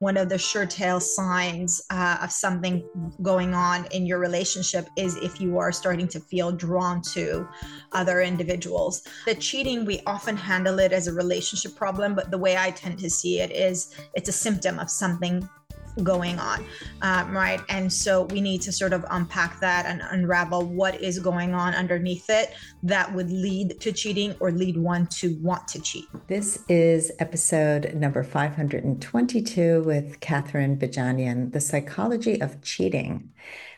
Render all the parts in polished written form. One of the suretail signs of something going on in your relationship is if you are starting to feel drawn to other individuals. The cheating, we often handle it as a relationship problem, but the way I tend to see it is it's a symptom of something going on, right? And so we need to sort of unpack that and unravel what is going on underneath it that would lead to cheating or lead one to want to cheat. This is episode number 522 with Katherine Bejanian, The Psychology of Cheating.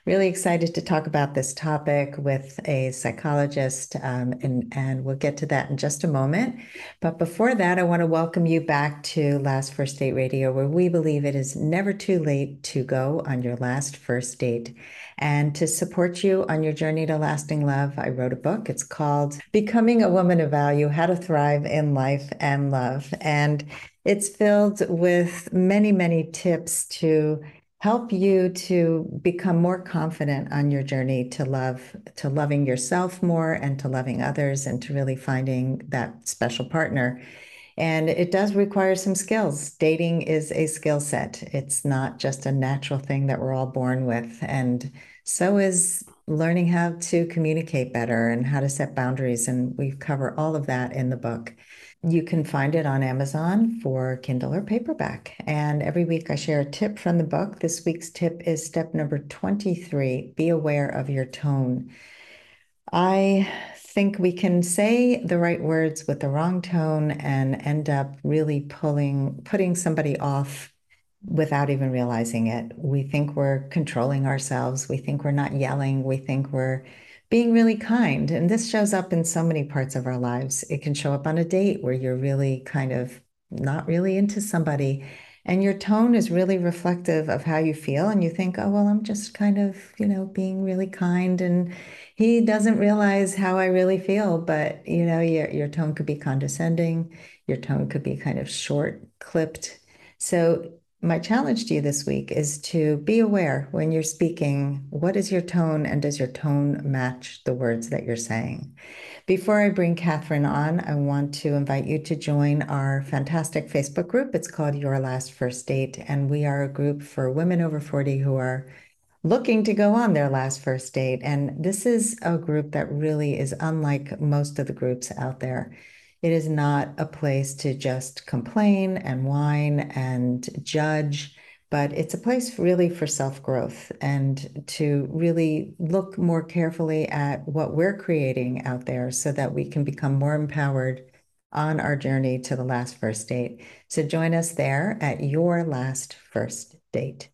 Really excited to talk about this topic with a psychologist, and we'll get to that in just a moment. But before that, I want to welcome you back to Last First Date Radio, where we believe it is never too late to go on your last first date. And to support you on your journey to lasting love, I wrote a book. It's called Becoming a Woman of Value, How to Thrive in Life and Love. And it's filled with many, many tips to help you to become more confident on your journey to love, to loving yourself more and to loving others and to really finding that special partner. And it does require some skills. Dating is a skill set. It's not just a natural thing that we're all born with. And so is learning how to communicate better and how to set boundaries. And we cover all of that in the book. You can find it on Amazon for Kindle or paperback. And every week I share a tip from the book. This week's tip is step number 23, be aware of your tone. I think we can say the right words with the wrong tone and end up really putting somebody off without even realizing it. We think we're controlling ourselves. We think we're not yelling. We think we're being really kind. And this shows up in so many parts of our lives. It can show up on a date where you're really kind of not really into somebody and your tone is really reflective of how you feel. And you think, oh, well, I'm just kind of, being really kind. And he doesn't realize how I really feel. But, your tone could be condescending. Your tone could be kind of short, clipped. So my challenge to you this week is to be aware when you're speaking, what is your tone and does your tone match the words that you're saying? Before I bring Katherine on, I want to invite you to join our fantastic Facebook group. It's called Your Last First Date, and we are a group for women over 40 who are looking to go on their last first date. And this is a group that really is unlike most of the groups out there. It is not a place to just complain and whine and judge, but it's a place really for self-growth and to really look more carefully at what we're creating out there so that we can become more empowered on our journey to the last first date. So join us there at Your Last First Date.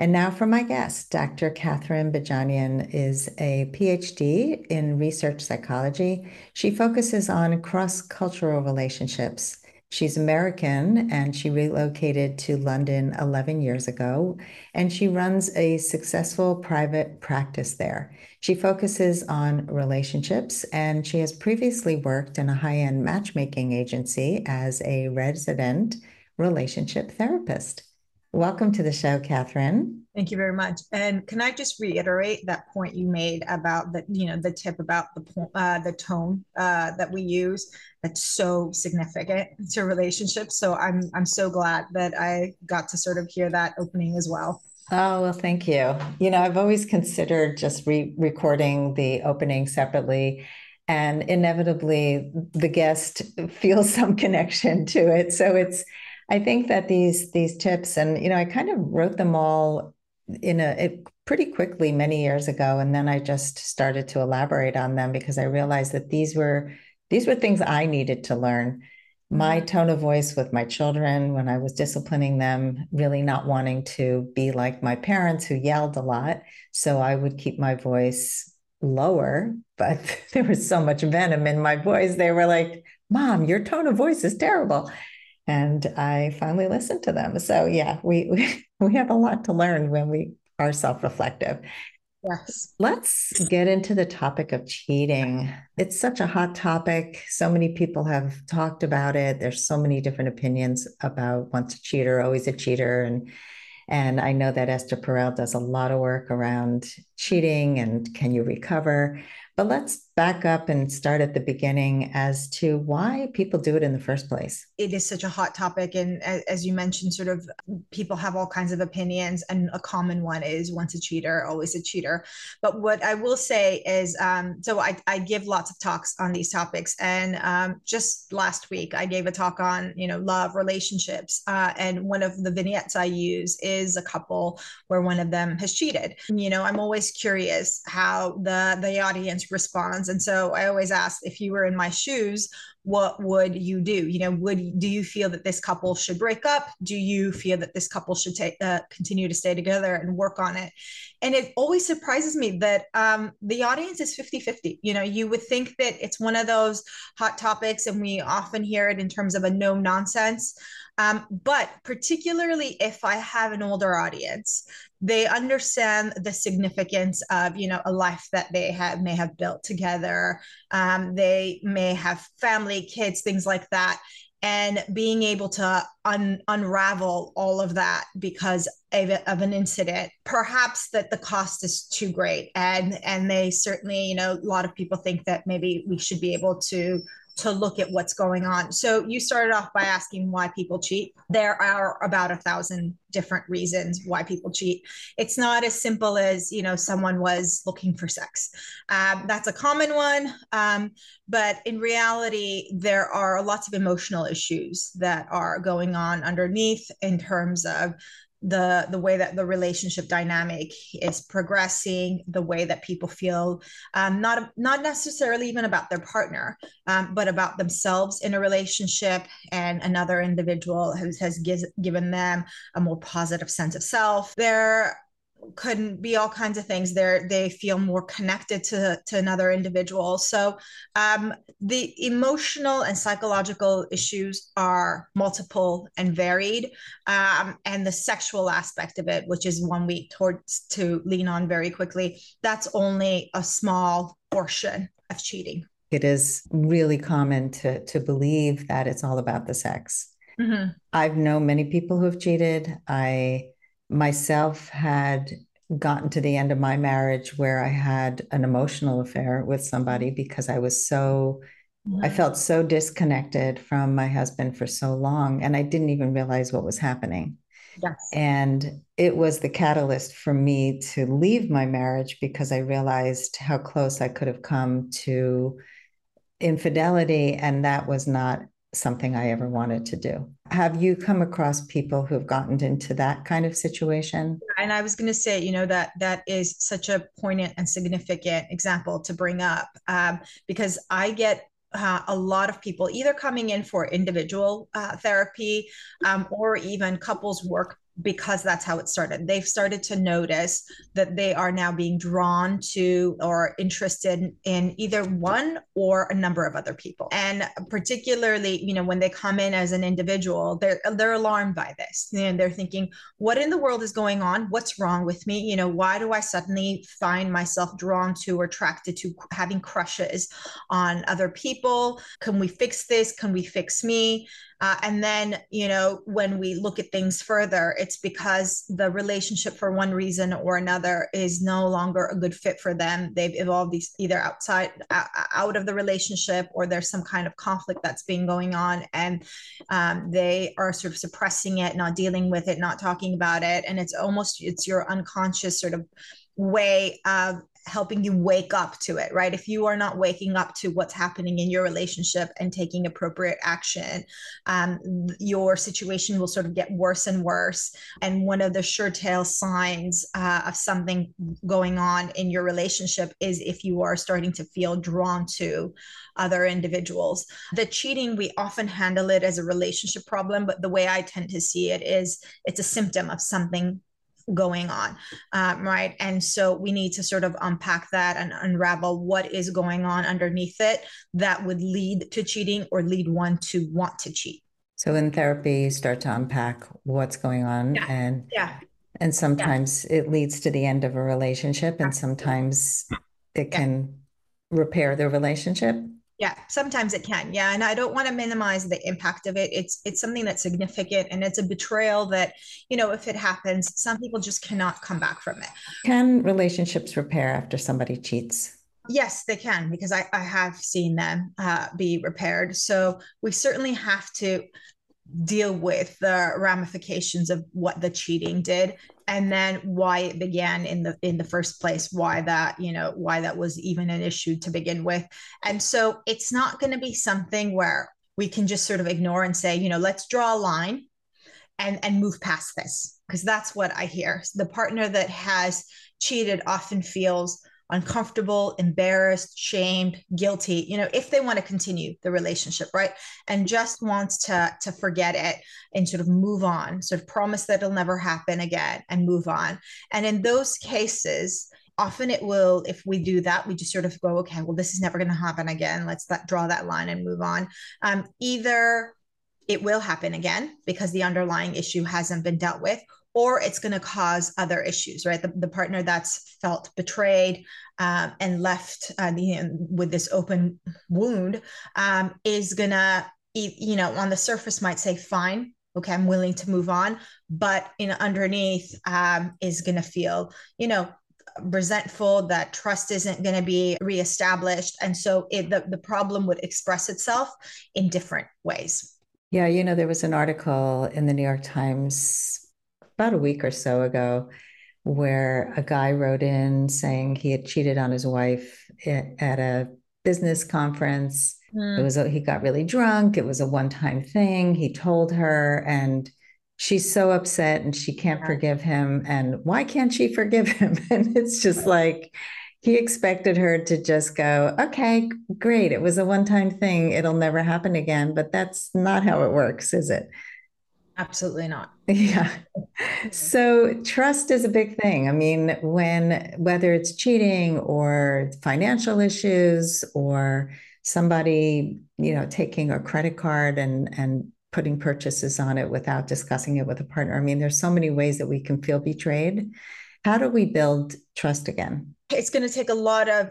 And now for my guest. Dr. Katherine Bejanian is a PhD in research psychology. She focuses on cross-cultural relationships. She's American and she relocated to London 11 years ago, and she runs a successful private practice there. She focuses on relationships, and she has previously worked in a high-end matchmaking agency as a resident relationship therapist. Welcome to the show, Katherine. Thank you very much. And can I just reiterate that point you made about the tip about the tone that we use? That's so significant to relationships. So I'm so glad that I got to sort of hear that opening as well. Oh, well, thank you. I've always considered just recording the opening separately. And inevitably, the guest feels some connection to it. So I think that these tips, and I kind of wrote them all pretty quickly many years ago, and then I just started to elaborate on them because I realized that these were things I needed to learn. My tone of voice with my children when I was disciplining them, really not wanting to be like my parents who yelled a lot, so I would keep my voice lower, but there was so much venom in my voice. They were like, "Mom, your tone of voice is terrible." And I finally listened to them. So yeah, we have a lot to learn when we are self-reflective. Yes. Let's get into the topic of cheating. It's such a hot topic. So many people have talked about it. There's so many different opinions about once a cheater, always a cheater. And I know that Esther Perel does a lot of work around cheating and can you recover? But let's back up and start at the beginning as to why people do it in the first place. It is such a hot topic. And as you mentioned, sort of people have all kinds of opinions, and a common one is once a cheater, always a cheater. But what I will say is, so I give lots of talks on these topics. And just last week, I gave a talk on, love, relationships. And one of the vignettes I use is a couple where one of them has cheated. I'm always curious how the audience responds. And so I always ask, if you were in my shoes, what would you do? Do you feel that this couple should break up? Do you feel that this couple should continue to stay together and work on it? And it always surprises me that the audience is 50-50. You would think that it's one of those hot topics, and we often hear it in terms of a no nonsense. But particularly if I have an older audience, they understand the significance of, a life that they may have built together. They may have family, kids, things like that. And being able to unravel all of that because of an incident, perhaps that the cost is too great. And they certainly, a lot of people think that maybe we should be able to look at what's going on. So you started off by asking why people cheat. There are about 1,000 different reasons why people cheat. It's not as simple as, someone was looking for sex. That's a common one. But in reality, there are lots of emotional issues that are going on underneath in terms of the way that the relationship dynamic is progressing, the way that people feel, not necessarily even about their partner, but about themselves in a relationship, and another individual who has given them a more positive sense of self. There could be all kinds of things. They feel more connected to another individual. So the emotional and psychological issues are multiple and varied. And the sexual aspect of it, which is one we towards to lean on very quickly, that's only a small portion of cheating. It is really common to believe that it's all about the sex. Mm-hmm. I've known many people who have cheated. I myself had gotten to the end of my marriage where I had an emotional affair with somebody because I was I felt so disconnected from my husband for so long, and I didn't even realize what was happening. Yes. And it was the catalyst for me to leave my marriage because I realized how close I could have come to infidelity, and that was not something I ever wanted to do. Have you come across people who've gotten into that kind of situation? And I was going to say, that is such a poignant and significant example to bring up, because I get a lot of people either coming in for individual therapy or even couples work, because that's how it started. They've started to notice that they are now being drawn to or interested in either one or a number of other people. And particularly, when they come in as an individual, they're alarmed by this. They're thinking, what in the world is going on? What's wrong with me? Why do I suddenly find myself drawn to or attracted to having crushes on other people? Can we fix this? Can we fix me? And then, when we look at things further, it's because the relationship for one reason or another is no longer a good fit for them. They've evolved these either out of the relationship, or there's some kind of conflict that's been going on, and they are sort of suppressing it, not dealing with it, not talking about it. And it's your unconscious sort of way of helping you wake up to it, right? If you are not waking up to what's happening in your relationship and taking appropriate action, your situation will sort of get worse and worse. And one of the suretail signs of something going on in your relationship is if you are starting to feel drawn to other individuals. The cheating, we often handle it as a relationship problem, but the way I tend to see it is it's a symptom of something going on, right? And so we need to sort of unpack that and unravel what is going on underneath it that would lead to cheating or lead one to want to cheat. So in therapy, you start to unpack what's going on. Yeah. And sometimes it leads to the end of a relationship, and sometimes it can repair the relationship. Yeah, sometimes it can. Yeah. And I don't want to minimize the impact of it. It's something that's significant, and it's a betrayal that, if it happens, some people just cannot come back from it. Can relationships repair after somebody cheats? Yes, they can, because I have seen them be repaired. So we certainly have to deal with the ramifications of what the cheating did, and then why it began in the first place, why that was even an issue to begin with. And so it's not going to be something where we can just sort of ignore and say, let's draw a line and move past this, because that's what I hear. The partner that has cheated often feels uncomfortable, embarrassed, shamed, guilty, if they want to continue the relationship, right? And just wants to forget it and sort of move on, sort of promise that it'll never happen again and move on. And in those cases, often it will, if we do that, we just sort of go, okay, well, this is never going to happen again. Let's draw that line and move on. Either it will happen again because the underlying issue hasn't been dealt with, or it's going to cause other issues, right? The partner that's felt betrayed and left with this open wound is going to, on the surface might say, fine, okay, I'm willing to move on. But underneath is going to feel, resentful, that trust isn't going to be reestablished. And so the problem would express itself in different ways. Yeah, there was an article in the New York Times about a week or so ago, where a guy wrote in saying he had cheated on his wife at a business conference. Mm. He got really drunk. It was a one-time thing. He told her, and she's so upset, and she can't forgive him. And why can't she forgive him? And it's just like, he expected her to just go, okay, great. It was a one-time thing. It'll never happen again. But that's not how it works, is it? Absolutely not. Yeah. So trust is a big thing. I mean, whether it's cheating or financial issues or somebody, taking a credit card and putting purchases on it without discussing it with a partner. I mean, there's so many ways that we can feel betrayed. How do we build trust again? It's going to take a lot of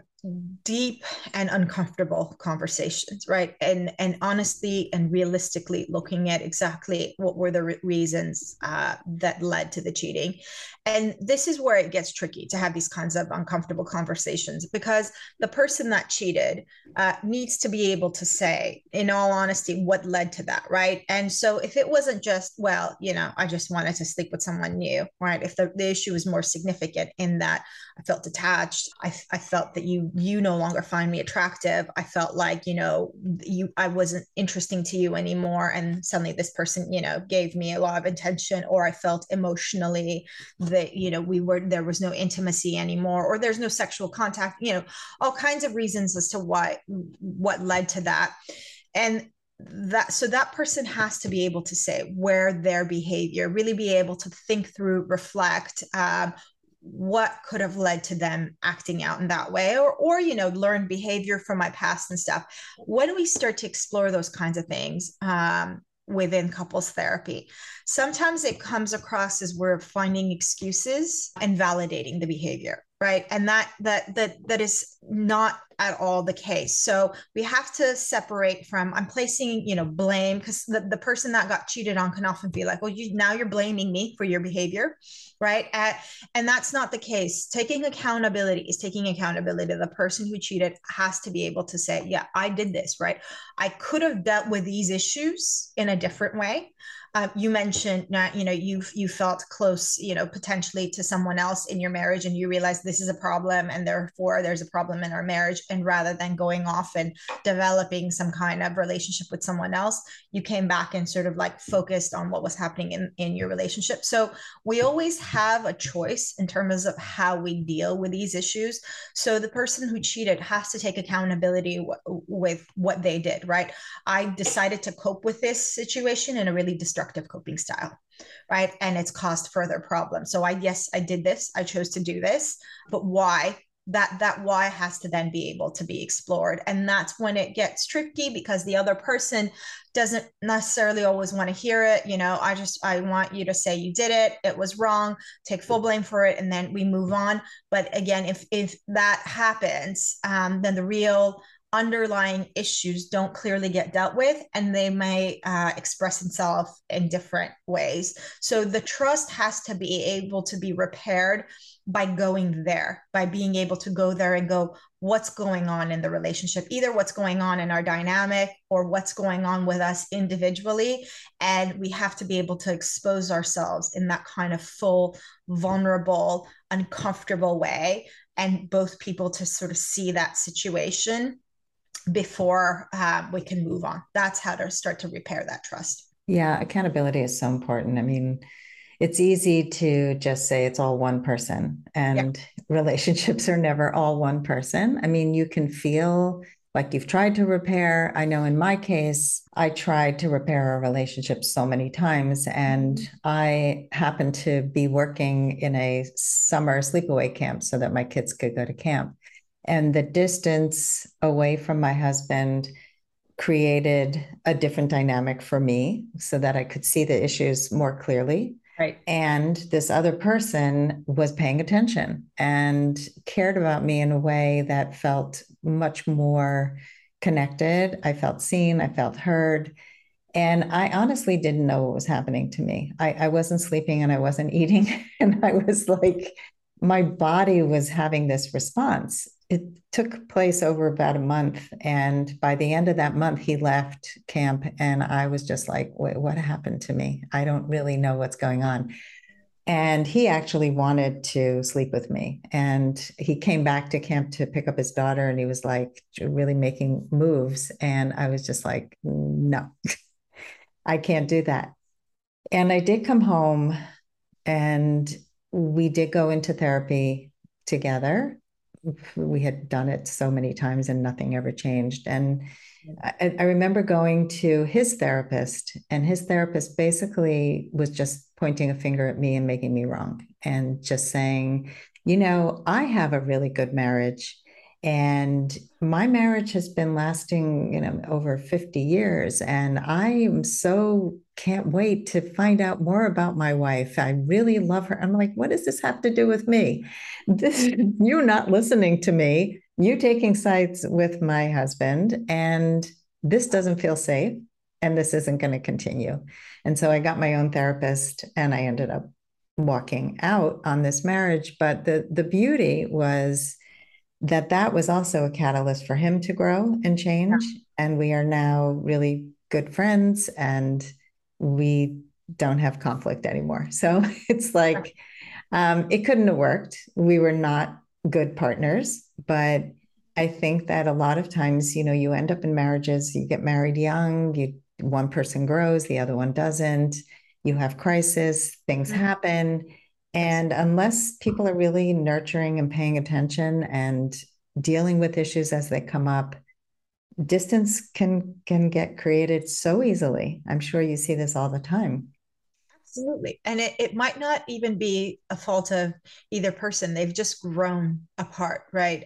deep and uncomfortable conversations, right? And honestly and realistically looking at exactly what were the reasons that led to the cheating. And this is where it gets tricky to have these kinds of uncomfortable conversations, because the person that cheated needs to be able to say, in all honesty, what led to that, right? And so if it wasn't just, I just wanted to sleep with someone new, right? If the issue was more significant in that I felt detached, I felt that you no longer find me attractive. I felt like, I wasn't interesting to you anymore. And suddenly this person, gave me a lot of attention, or I felt emotionally that, there was no intimacy anymore, or there's no sexual contact, all kinds of reasons as to what led to that. And so that person has to be able to say where their behavior, really be able to think through, reflect, what could have led to them acting out in that way, or learn behavior from my past and stuff. When we start to explore those kinds of things within couples therapy, sometimes it comes across as we're finding excuses and validating the behavior, right? And that is not at all the case. So we have to separate from, I'm placing, blame, because the person that got cheated on can often be like, well, now you're blaming me for your behavior, right? And that's not the case. Taking accountability. The person who cheated has to be able to say, yeah, I did this, right? I could have dealt with these issues in a different way. You mentioned, you felt close, potentially to someone else in your marriage, and you realized this is a problem, and therefore there's a problem in our marriage. And rather than going off and developing some kind of relationship with someone else, you came back and sort of like focused on what was happening in your relationship. So we always have a choice in terms of how we deal with these issues. So the person who cheated has to take accountability with what they did, right? I decided to cope with this situation in a really destructive coping style, right? And it's caused further problems. So I did this, I chose to do this, but why? That why has to then be able to be explored. And that's when it gets tricky, because the other person doesn't necessarily always want to hear it. I want you to say you did it. It was wrong. Take full blame for it. And then we move on. But again, if that happens, then the real underlying issues don't clearly get dealt with, and they may express themselves in different ways. So the trust has to be able to be repaired by going there, by being able to go there and go, what's going on in the relationship, either what's going on in our dynamic or what's going on with us individually. And we have to be able to expose ourselves in that kind of full, vulnerable, uncomfortable way, and both people to sort of see that situation before we can move on. That's how to start to repair that trust. Yeah, accountability is so important. I mean, it's easy to just say it's all one person, and relationships are never all one person. I mean, you can feel like you've tried to repair. I know in my case, I tried to repair a relationship so many times, and I happened to be working in a summer sleepaway camp so that my kids could go to camp. And the distance away from my husband created a different dynamic for me so that I could see the issues more clearly. Right. And this other person was paying attention and cared about me in a way that felt much more connected. I felt seen, I felt heard. And I honestly didn't know what was happening to me. I wasn't sleeping and I wasn't eating. And I was like, my body was having this response. It took place over about a month. And by the end of that month, he left camp. And I was just like, wait, what happened to me? I don't really know what's going on. And he actually wanted to sleep with me. And he came back to camp to pick up his daughter. And he was like really making moves. And I was just like, no, I can't do that. And I did come home and we did go into therapy together. We had done it so many times and nothing ever changed. And I remember going to his therapist, and his therapist basically was just pointing a finger at me and making me wrong and just saying, you know, I have a really good marriage and my marriage has been lasting, you know, over 50 years. And can't wait to find out more about my wife. I really love her. I'm like, what does this have to do with me? You're not listening to me. You're taking sides with my husband, and this doesn't feel safe, and this isn't going to continue. And so I got my own therapist, and I ended up walking out on this marriage. But the beauty was that was also a catalyst for him to grow and change. Yeah. And we are now really good friends, and we don't have conflict anymore. So it's like, it couldn't have worked. We were not good partners, but I think that a lot of times, you know, you end up in marriages, you get married young, one person grows, the other one doesn't, you have crisis, things happen. And unless people are really nurturing and paying attention and dealing with issues as they come up, distance can get created so easily. I'm sure you see this all the time. Absolutely. And it might not even be a fault of either person. They've just grown apart, right?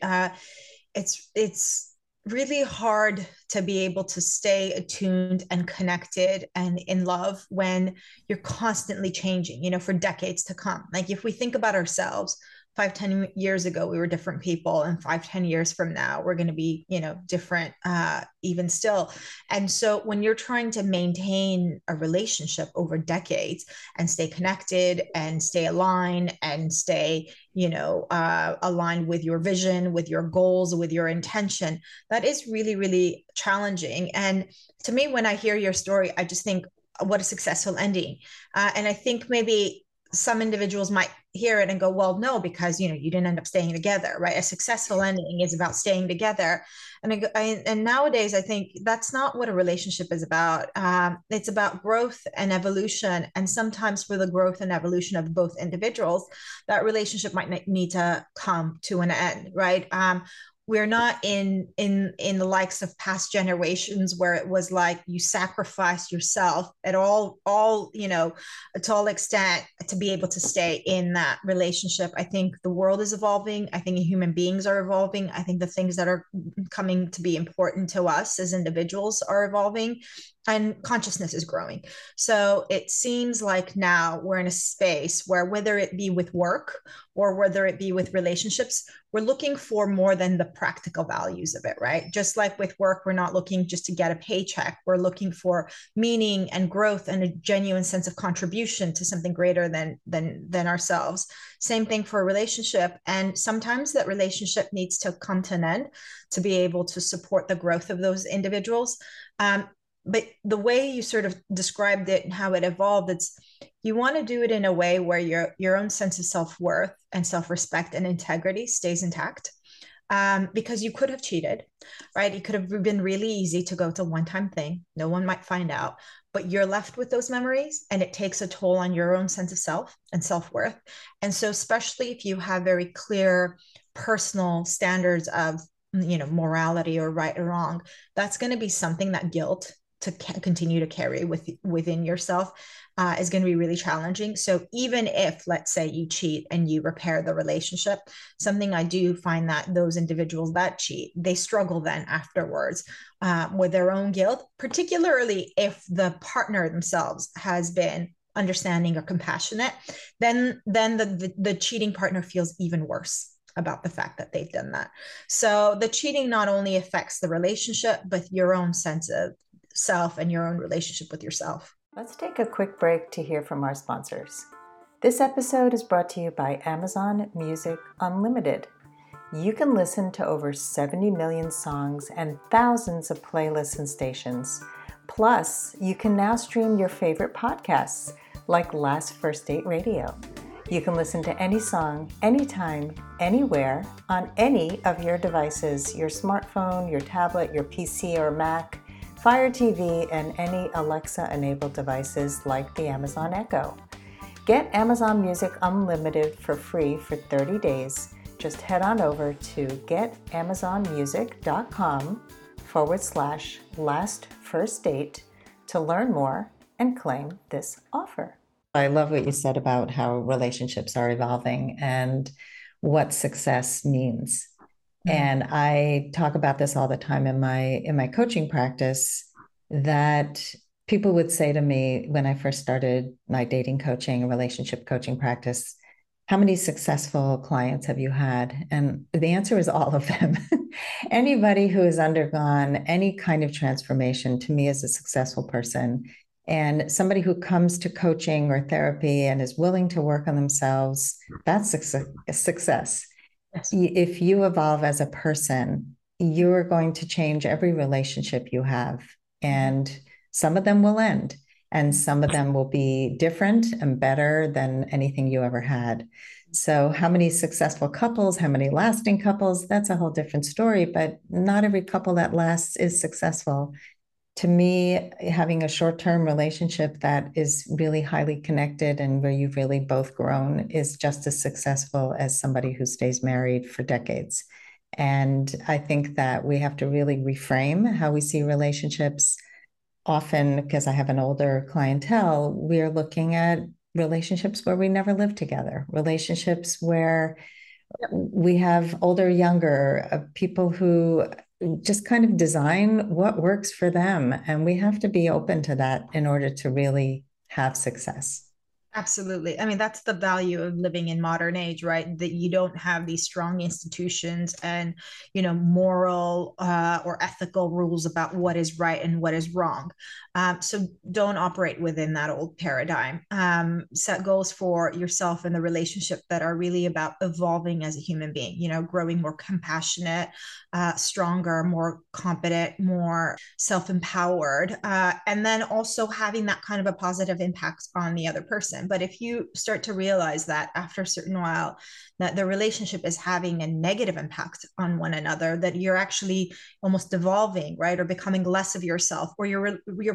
It's really hard to be able to stay attuned and connected and in love when you're constantly changing, you know, for decades to come. Like if we think about ourselves, 5-10 years ago, we were different people, and 5-10 years from now, we're going to be, you know, different, even still. And so when you're trying to maintain a relationship over decades and stay connected and stay aligned and stay, you know, aligned with your vision, with your goals, with your intention, that is really, really challenging. And to me, when I hear your story, I just think, what a successful ending. And I think maybe some individuals might hear it and go, well, no, because, you know, you didn't end up staying together, right? A successful ending is about staying together. And and nowadays, I think that's not what a relationship is about. It's about growth and evolution. And sometimes for the growth and evolution of both individuals, that relationship might need to come to an end, right? We're not in the likes of past generations where it was like you sacrificed yourself at all, you know, to all extent to be able to stay in that relationship. I think the world is evolving. I think human beings are evolving. I think the things that are coming to be important to us as individuals are evolving. and consciousness is growing. So it seems like now we're in a space where, whether it be with work or whether it be with relationships, we're looking for more than the practical values of it, right? Just like with work, we're not looking just to get a paycheck. We're looking for meaning and growth and a genuine sense of contribution to something greater than ourselves. Same thing for a relationship. And sometimes that relationship needs to come to an end to be able to support the growth of those individuals. But the way you sort of described it and how it evolved, it's, you want to do it in a way where your own sense of self-worth and self-respect and integrity stays intact, because you could have cheated, right? It could have been really easy to go to one-time thing. No one might find out, but you're left with those memories, and it takes a toll on your own sense of self and self-worth. And so especially if you have very clear personal standards of, you know, morality or right or wrong, that's going to be something that guilt to continue to carry within yourself is going to be really challenging. So even if, let's say, you cheat and you repair the relationship, something I do find that those individuals that cheat, they struggle then afterwards with their own guilt, particularly if the partner themselves has been understanding or compassionate, then the cheating partner feels even worse about the fact that they've done that. So the cheating not only affects the relationship, but your own sense of self and your own relationship with yourself. Let's take a quick break to hear from our sponsors. This episode is brought to you by Amazon Music Unlimited. You can listen to over 70 million songs and thousands of playlists and stations. Plus, you can now stream your favorite podcasts like Last First Date Radio. You can listen to any song, anytime, anywhere, on any of your devices, your smartphone, your tablet, your PC or Mac, Fire TV, and any Alexa-enabled devices like the Amazon Echo. Get Amazon Music Unlimited for free for 30 days. Just head on over to getamazonmusic.com/lastfirstdate to learn more and claim this offer. I love what you said about how relationships are evolving and what success means. Mm-hmm. And I talk about this all the time in my coaching practice, that people would say to me when I first started my dating coaching and relationship coaching practice, how many successful clients have you had? And the answer is all of them. Anybody who has undergone any kind of transformation, to me, is a successful person. And somebody who comes to coaching or therapy and is willing to work on themselves, that's a success. Yes. If you evolve as a person, you're going to change every relationship you have. And some of them will end, and some of them will be different and better than anything you ever had. So how many successful couples, how many lasting couples, that's a whole different story. But not every couple that lasts is successful. To me, having a short-term relationship that is really highly connected and where you've really both grown is just as successful as somebody who stays married for decades. And I think that we have to really reframe how we see relationships. Often, because I have an older clientele, we're looking at relationships where we never lived together, relationships where we have older, younger, people who just kind of design what works for them. And we have to be open to that in order to really have success. Absolutely. I mean, that's the value of living in modern age, right? That you don't have these strong institutions and, you know, moral or ethical rules about what is right and what is wrong. So don't operate within that old paradigm. Set goals for yourself and the relationship that are really about evolving as a human being, you know, growing more compassionate, stronger, more competent, more self-empowered, and then also having that kind of a positive impact on the other person. But if you start to realize that after a certain while that the relationship is having a negative impact on one another, that you're actually almost devolving, right, or becoming less of yourself, or your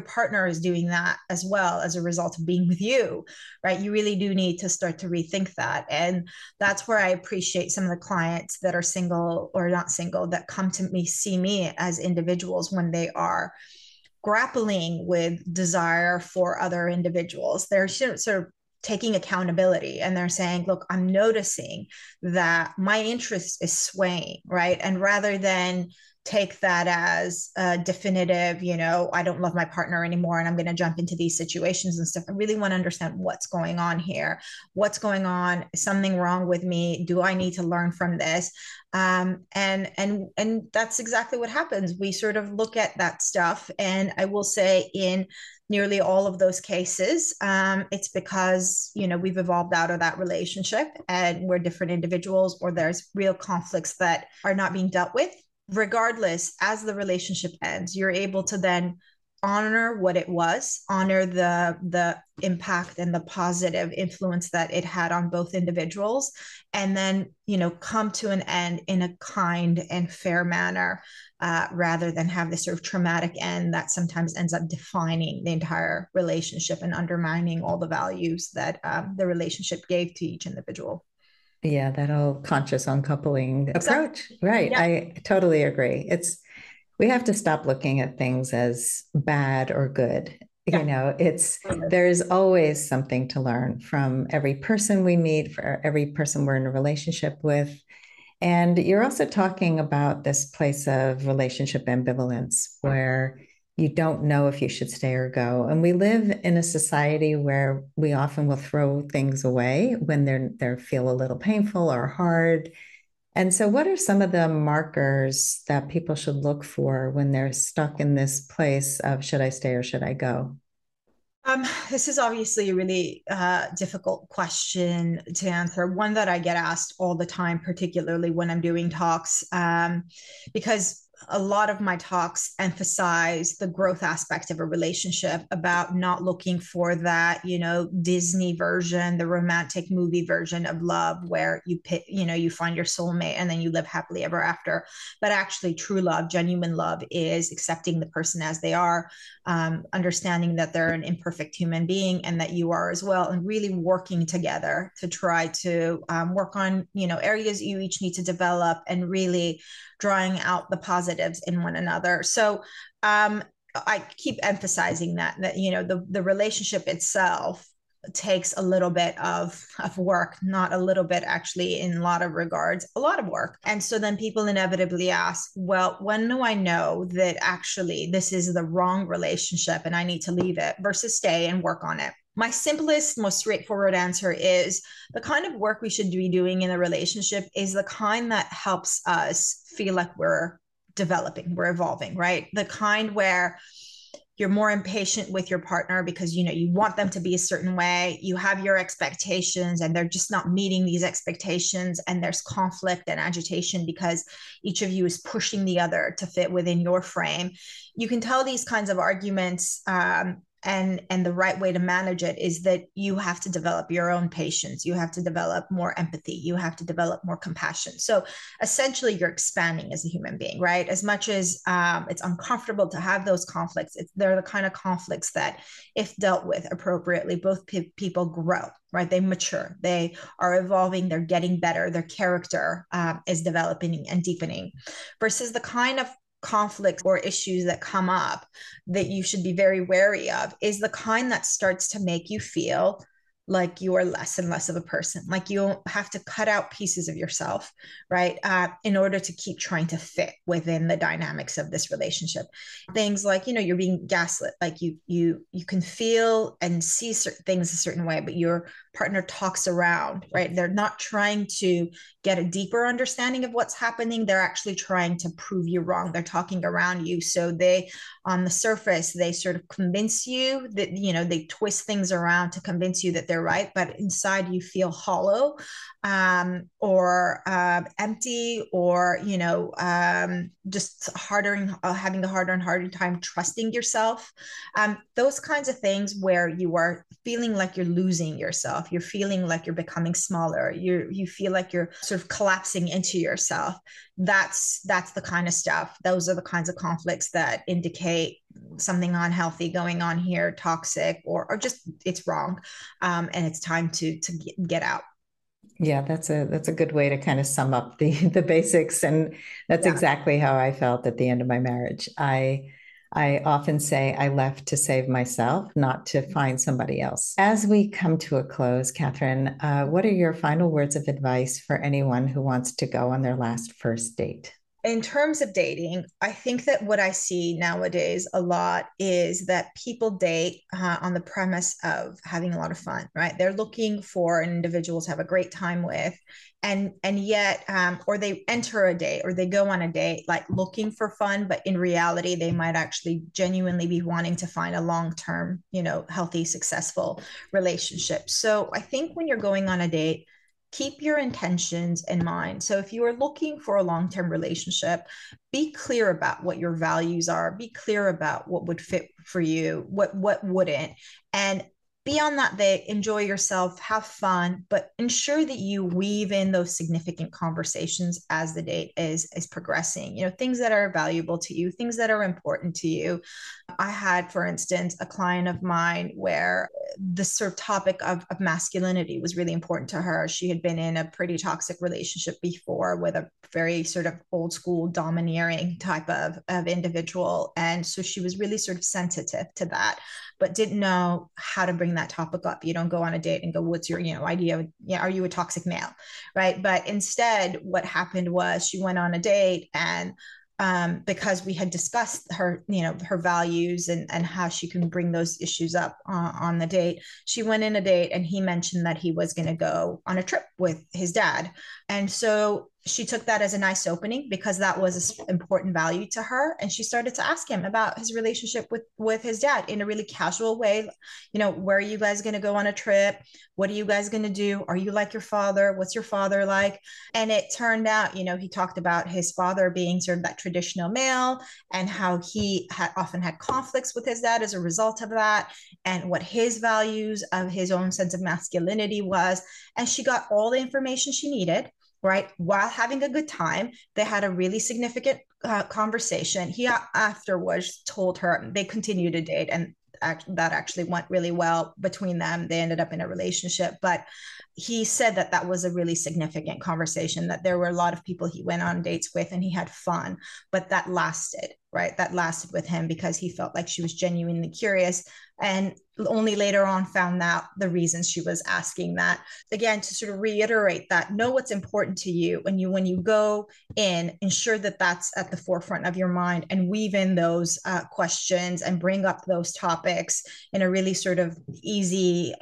partner is doing that as well as a result of being with you, right? You really do need to start to rethink that. And that's where I appreciate some of the clients that are single or not single that come to me, see me as individuals when they are grappling with desire for other individuals. They're sort of taking accountability and they're saying, look, I'm noticing that my interest is swaying, right? And rather than take that as a definitive, you know, I don't love my partner anymore and I'm going to jump into these situations and stuff. I really want to understand what's going on here. What's going on? Is something wrong with me? Do I need to learn from this? And that's exactly what happens. We sort of look at that stuff. And I will say in nearly all of those cases, it's because, you know, we've evolved out of that relationship and we're different individuals, or there's real conflicts that are not being dealt with. Regardless, as the relationship ends, you're able to then honor what it was, honor the impact and the positive influence that it had on both individuals, and then, you know, come to an end in a kind and fair manner, rather than have this sort of traumatic end that sometimes ends up defining the entire relationship and undermining all the values that the relationship gave to each individual. Yeah, that whole conscious uncoupling approach. Right. Yeah. I totally agree. We have to stop looking at things as bad or good. Yeah. You know, there's always something to learn from every person we meet, for every person we're in a relationship with. And you're also talking about this place of relationship ambivalence where you don't know if you should stay or go. And we live in a society where we often will throw things away when they feel a little painful or hard. And so what are some of the markers that people should look for when they're stuck in this place of should I stay or should I go? This is obviously a really difficult question to answer, one that I get asked all the time, particularly when I'm doing talks, because a lot of my talks emphasize the growth aspect of a relationship, about not looking for that, you know, Disney version, the romantic movie version of love where you find your soulmate and then you live happily ever after. But actually true love, genuine love, is accepting the person as they are, understanding that they're an imperfect human being and that you are as well, and really working together to try to work on, you know, areas you each need to develop and really drawing out the positives in one another. So I keep emphasizing that, you know, the relationship itself takes a little bit of work, not a little bit, actually, in a lot of regards, a lot of work. And so then people inevitably ask, well, when do I know that actually this is the wrong relationship and I need to leave it versus stay and work on it? My simplest, most straightforward answer is the kind of work we should be doing in a relationship is the kind that helps us feel like we're developing, we're evolving, right? The kind where you're more impatient with your partner because, you know, you want them to be a certain way, you have your expectations and they're just not meeting these expectations, and there's conflict and agitation because each of you is pushing the other to fit within your frame. You can tell these kinds of arguments, and the right way to manage it is that you have to develop your own patience. You have to develop more empathy. You have to develop more compassion. So essentially you're expanding as a human being, right? As much as it's uncomfortable to have those conflicts, they're the kind of conflicts that, if dealt with appropriately, both people grow, right? They mature, they are evolving, they're getting better, their character is developing and deepening, versus the kind of conflicts or issues that come up that you should be very wary of is the kind that starts to make you feel like you are less and less of a person, like you have to cut out pieces of yourself, right? In order to keep trying to fit within the dynamics of this relationship. Things like, you know, you're being gaslit, like you can feel and see certain things a certain way, but your partner talks around, right? They're not trying to get a deeper understanding of what's happening. They're actually trying to prove you wrong. They're talking around you. So they, on the surface, they sort of convince you that, you know, they twist things around to convince you that they're right, but inside you feel hollow or empty, or, you know, just having a harder and harder time trusting yourself. Those kinds of things where you are feeling like you're losing yourself, you're feeling like you're becoming smaller, you feel like you're sort of collapsing into yourself. That's the kind of stuff. Those are the kinds of conflicts that indicate something unhealthy going on here, toxic, or just it's wrong. And it's time to get out. Yeah, that's a good way to kind of sum up the basics. And that's exactly how I felt at the end of my marriage. I often say I left to save myself, not to find somebody else. As we come to a close, Katherine, what are your final words of advice for anyone who wants to go on their last first date? in terms of dating, I think that what I see nowadays a lot is that people date on the premise of having a lot of fun, right? They're looking for an individual to have a great time with, and yet, or they enter a date or they go on a date like looking for fun, but in reality, they might actually genuinely be wanting to find a long-term, you know, healthy, successful relationship. So I think when you're going on a date, keep your intentions in mind. So if you are looking for a long-term relationship, be clear about what your values are, be clear about what would fit for you, what wouldn't. And beyond that, they enjoy yourself, have fun, but ensure that you weave in those significant conversations as the date is progressing. You know, things that are valuable to you, things that are important to you. I had, for instance, a client of mine where the sort of topic of masculinity was really important to her. She had been in a pretty toxic relationship before with a very sort of old school domineering type of individual. And so she was really sort of sensitive to that, but didn't know how to bring that topic up. You don't go on a date and go, what's your, you know, idea of, yeah, are you a toxic male? Right. But instead, what happened was she went on a date and because we had discussed her, you know, her values and how she can bring those issues up on the date. She went in a date and he mentioned that he was going to go on a trip with his dad. And so she took that as a nice opening because that was an important value to her. And she started to ask him about his relationship with his dad in a really casual way. You know, where are you guys going to go on a trip? What are you guys going to do? Are you like your father? What's your father like? And it turned out, you know, he talked about his father being sort of that traditional male and how he had often had conflicts with his dad as a result of that and what his values of his own sense of masculinity was. And she got all the information she needed, right? While having a good time, they had a really significant conversation. He afterwards told her they continued to date and that actually went really well between them. They ended up in a relationship, but he said that that was a really significant conversation, that there were a lot of people he went on dates with and he had fun, but that lasted, right? That lasted with him because he felt like she was genuinely curious and only later on found out the reasons she was asking that. Again, to sort of reiterate that, know what's important to you and you, when you go in, ensure that that's at the forefront of your mind and weave in those questions and bring up those topics in a really sort of easy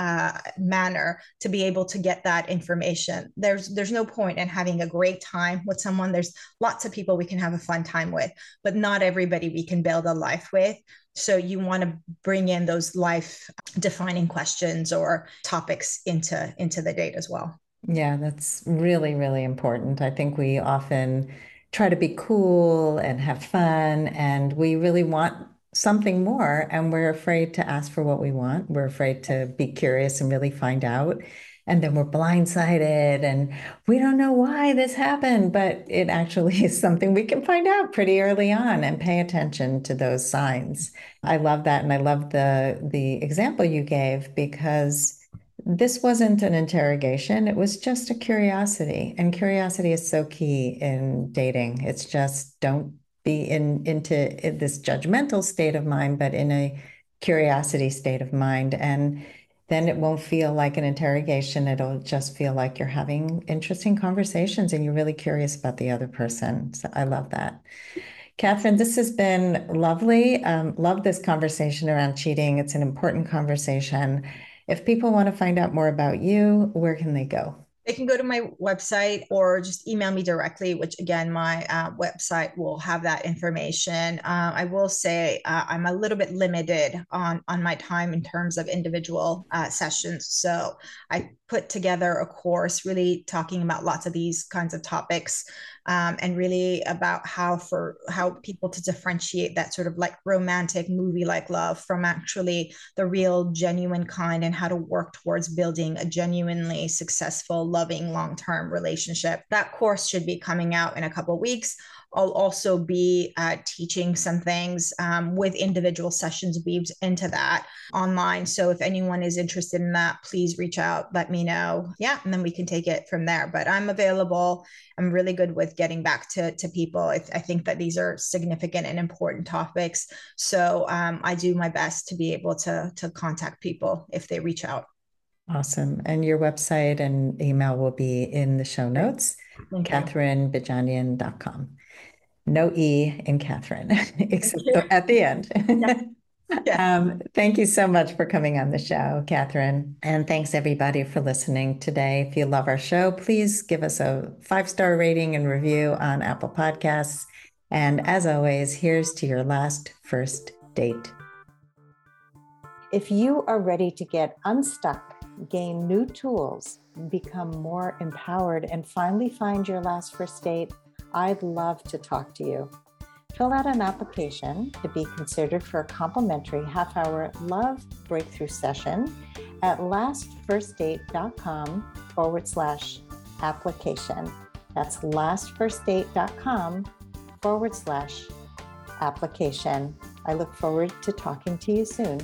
manner to be able to get that information. There's no point in having a great time with someone. There's lots of people we can have a fun time with, but not everybody we can build a life with. So you want to bring in those life defining questions or topics into the date as well. Yeah, that's really, really important. I think we often try to be cool and have fun and we really want something more and we're afraid to ask for what we want. We're afraid to be curious and really find out. And then we're blindsided and we don't know why this happened, but it actually is something we can find out pretty early on and pay attention to those signs. I love that. And I love the example you gave because this wasn't an interrogation. It was just a curiosity. And curiosity is so key in dating. It's just don't be into this judgmental state of mind, but in a curiosity state of mind. And then it won't feel like an interrogation. It'll just feel like you're having interesting conversations and you're really curious about the other person. So I love that. Katherine, this has been lovely. Love this conversation around cheating. It's an important conversation. If people want to find out more about you, where can they go? They can go to my website or just email me directly, which again, my website will have that information. I will say I'm a little bit limited on my time in terms of individual sessions. So I put together a course really talking about lots of these kinds of topics and really about how people to differentiate that sort of like romantic movie-like love from actually the real genuine kind and how to work towards building a genuinely successful, loving, long-term relationship. That course should be coming out in a couple of weeks. I'll also be teaching some things with individual sessions weaved into that online. So if anyone is interested in that, please reach out, let me know. Yeah, and then we can take it from there. But I'm available. I'm really good with getting back to people. I think that these are significant and important topics. So I do my best to be able to contact people if they reach out. Awesome. And your website and email will be in the show notes, Katherine Bejanian.com. No E in Katherine, except at the end. Yeah. Thank you so much for coming on the show, Katherine. And thanks everybody for listening today. If you love our show, please give us a 5-star rating and review on Apple Podcasts. And as always, here's to your last first date. If you are ready to get unstuck, gain new tools, become more empowered, and finally find your last first date, I'd love to talk to you. Fill out an application to be considered for a complimentary half-hour love breakthrough session at lastfirstdate.com/application. That's lastfirstdate.com/application. I look forward to talking to you soon.